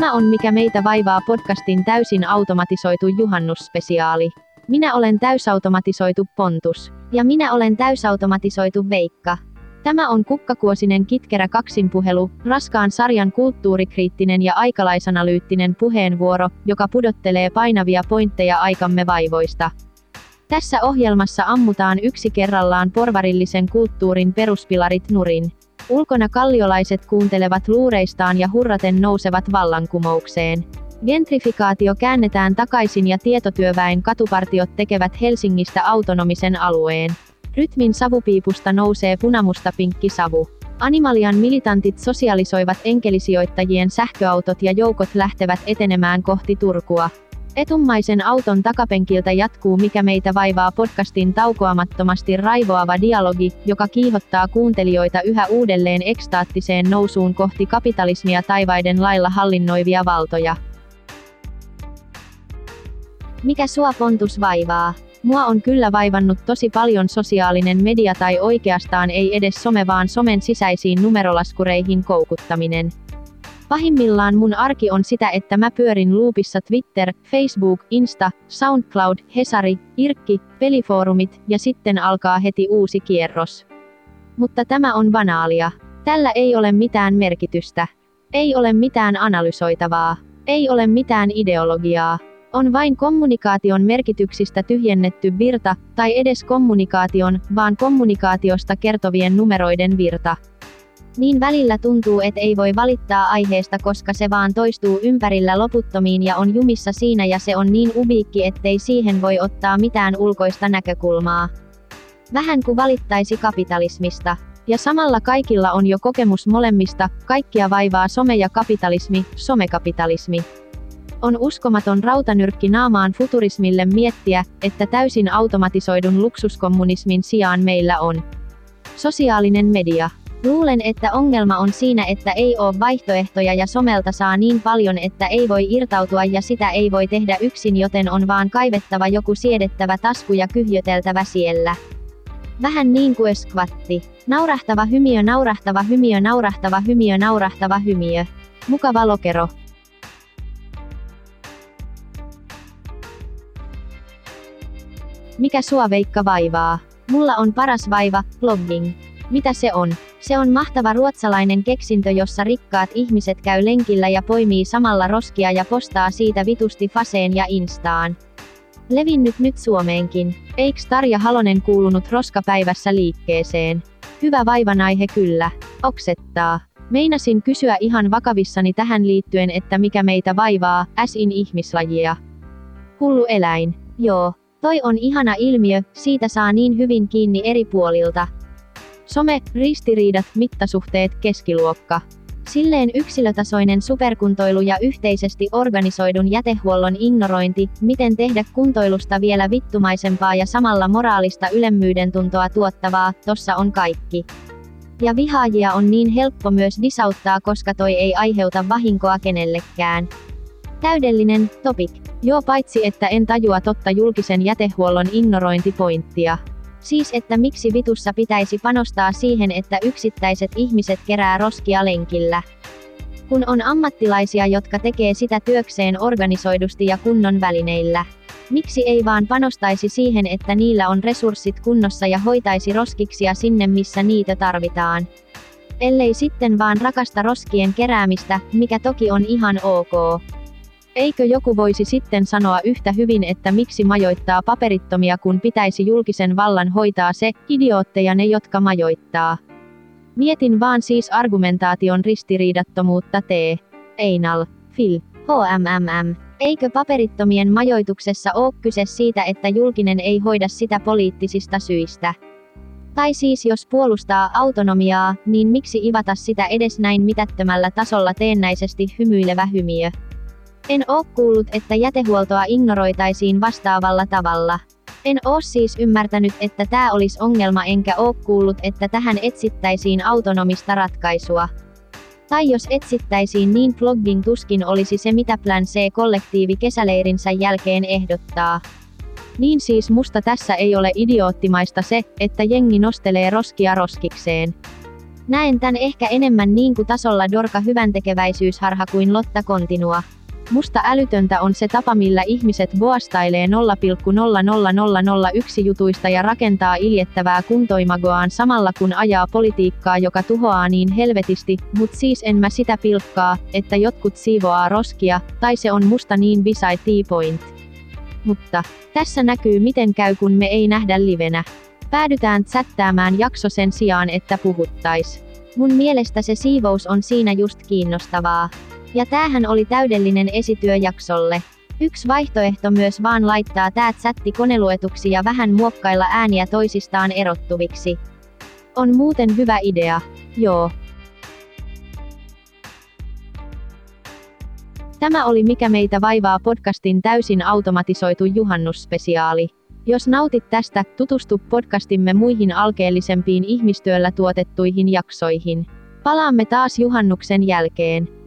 Tämä on Mikä meitä vaivaa -podcastin täysin automatisoitu juhannusspesiaali. Minä olen täysautomatisoitu Pontus. Ja minä olen täysautomatisoitu Veikka. Tämä on kukkakuosinen kitkerä kaksinpuhelu, raskaan sarjan kulttuurikriittinen ja aikalaisanalyyttinen puheenvuoro, joka pudottelee painavia pointteja aikamme vaivoista. Tässä ohjelmassa ammutaan yksi kerrallaan porvarillisen kulttuurin peruspilarit nurin. Ulkona kalliolaiset kuuntelevat luureistaan ja hurraten nousevat vallankumoukseen. Gentrifikaatio käännetään takaisin ja tietotyöväen katupartiot tekevät Helsingistä autonomisen alueen. Rytmin savupiipusta nousee punamusta pinkki savu. Animalian militantit sosialisoivat enkelisijoittajien sähköautot ja joukot lähtevät etenemään kohti Turkua. Etummaisen auton takapenkiltä jatkuu Mikä meitä vaivaa -podcastin taukoamattomasti raivoava dialogi, joka kiihottaa kuuntelijoita yhä uudelleen ekstaattiseen nousuun kohti kapitalismia taivaiden lailla hallinnoivia valtoja. Mikä sua Pontus vaivaa? Mua on kyllä vaivannut tosi paljon sosiaalinen media, tai oikeastaan ei edes some, vaan somen sisäisiin numerolaskureihin koukuttaminen. Pahimmillaan mun arki on sitä, että mä pyörin loopissa Twitter, Facebook, Insta, SoundCloud, Hesari, Irkki, pelifoorumit, ja sitten alkaa heti uusi kierros. Mutta tämä on banaalia. Tällä ei ole mitään merkitystä. Ei ole mitään analysoitavaa. Ei ole mitään ideologiaa. On vain kommunikaation merkityksistä tyhjennetty virta, tai edes kommunikaation, vaan kommunikaatiosta kertovien numeroiden virta. Niin välillä tuntuu, et ei voi valittaa aiheesta, koska se vaan toistuu ympärillä loputtomiin ja on jumissa siinä, ja se on niin ubiikki, ettei siihen voi ottaa mitään ulkoista näkökulmaa. Vähän kuin valittaisi kapitalismista. Ja samalla kaikilla on jo kokemus molemmista, kaikkia vaivaa some ja kapitalismi, somekapitalismi. On uskomaton rautanyrkki naamaan futurismille miettiä, että täysin automatisoidun luksuskommunismin sijaan meillä on sosiaalinen media. Luulen, että ongelma on siinä, että ei oo vaihtoehtoja ja somelta saa niin paljon, että ei voi irtautua ja sitä ei voi tehdä yksin, joten on vaan kaivettava joku siedettävä tasku ja kyhjöteltävä siellä. Vähän niin kuin skvatti. Naurahtava hymiö, naurahtava hymiö, naurahtava hymiö, naurahtava hymiö. Mukava lokero. Mikä sua Veikka vaivaa? Mulla on paras vaiva, blogging. Mitä se on? Se on mahtava ruotsalainen keksintö, jossa rikkaat ihmiset käy lenkillä ja poimii samalla roskia ja postaa siitä vitusti Faseen ja Instaan. Levinnyt nyt Suomeenkin. Eiks Tarja Halonen kuulunut roskapäivässä liikkeeseen? Hyvä vaivanaihe kyllä. Oksettaa. Meinasin kysyä ihan vakavissani tähän liittyen, että mikä meitä vaivaa, äsin ihmislajia. Hullu eläin. Joo. Toi on ihana ilmiö, siitä saa niin hyvin kiinni eri puolilta. Some, ristiriidat, mittasuhteet, keskiluokka. Silleen yksilötasoinen superkuntoilu ja yhteisesti organisoidun jätehuollon ignorointi, miten tehdä kuntoilusta vielä vittumaisempaa ja samalla moraalista ylemmyyden tuntoa tuottavaa, tossa on kaikki. Ja vihaajia on niin helppo myös disauttaa, koska toi ei aiheuta vahinkoa kenellekään. Täydellinen topic. Joo, paitsi että en tajua totta julkisen jätehuollon ignorointipointtia. Siis että miksi vitussa pitäisi panostaa siihen, että yksittäiset ihmiset kerää roskia lenkillä. Kun on ammattilaisia, jotka tekee sitä työkseen organisoidusti ja kunnon välineillä. Miksi ei vaan panostaisi siihen, että niillä on resurssit kunnossa ja hoitaisi roskiksia sinne, missä niitä tarvitaan. Ellei sitten vaan rakasta roskien keräämistä, mikä toki on ihan ok. Eikö joku voisi sitten sanoa yhtä hyvin, että miksi majoittaa paperittomia, kun pitäisi julkisen vallan hoitaa se, idiootteja ne, jotka majoittaa. Mietin vaan siis argumentaation ristiriidattomuutta Einal. Phil. HMMM. Eikö paperittomien majoituksessa oo kyse siitä, että julkinen ei hoida sitä poliittisista syistä? Tai siis jos puolustaa autonomiaa, niin miksi ivata sitä edes näin mitättömällä tasolla teennäisesti hymyilevä hymiö? En oo kuullut, että jätehuoltoa ignoroitaisiin vastaavalla tavalla. En oo siis ymmärtänyt, että tää olisi ongelma, enkä oo kuullut, että tähän etsittäisiin autonomista ratkaisua. Tai jos etsittäisiin, niin blogging tuskin olisi se, mitä Plan C-kollektiivi kesäleirinsä jälkeen ehdottaa. Niin siis musta tässä ei ole idioottimaista se, että jengi nostelee roskia roskikseen. Näen tän ehkä enemmän niinku tasolla dorka hyväntekeväisyysharha kuin Lotta Continua. Musta älytöntä on se tapa, millä ihmiset boastailee 0,00001 jutuista ja rakentaa iljettävää kuntoimagoaan samalla kun ajaa politiikkaa, joka tuhoaa niin helvetisti, mut siis en mä sitä pilkkaa, että jotkut siivoaa roskia, tai se on musta niin beside the point. Mutta tässä näkyy miten käy kun me ei nähdä livenä. Päädytään tsättäämään jakso sen sijaan, että puhuttais. Mun mielestä se siivous on siinä just kiinnostavaa. Ja tämähän oli täydellinen esityö jaksolle. Yksi vaihtoehto myös vaan laittaa tää chatti koneluetuksi ja vähän muokkailla ääniä toisistaan erottuviksi. On muuten hyvä idea. Joo. Tämä oli Mikä meitä vaivaa podcastin täysin automatisoitu juhannusspesiaali. Jos nautit tästä, tutustu podcastimme muihin alkeellisempiin ihmistyöllä tuotettuihin jaksoihin. Palaamme taas juhannuksen jälkeen.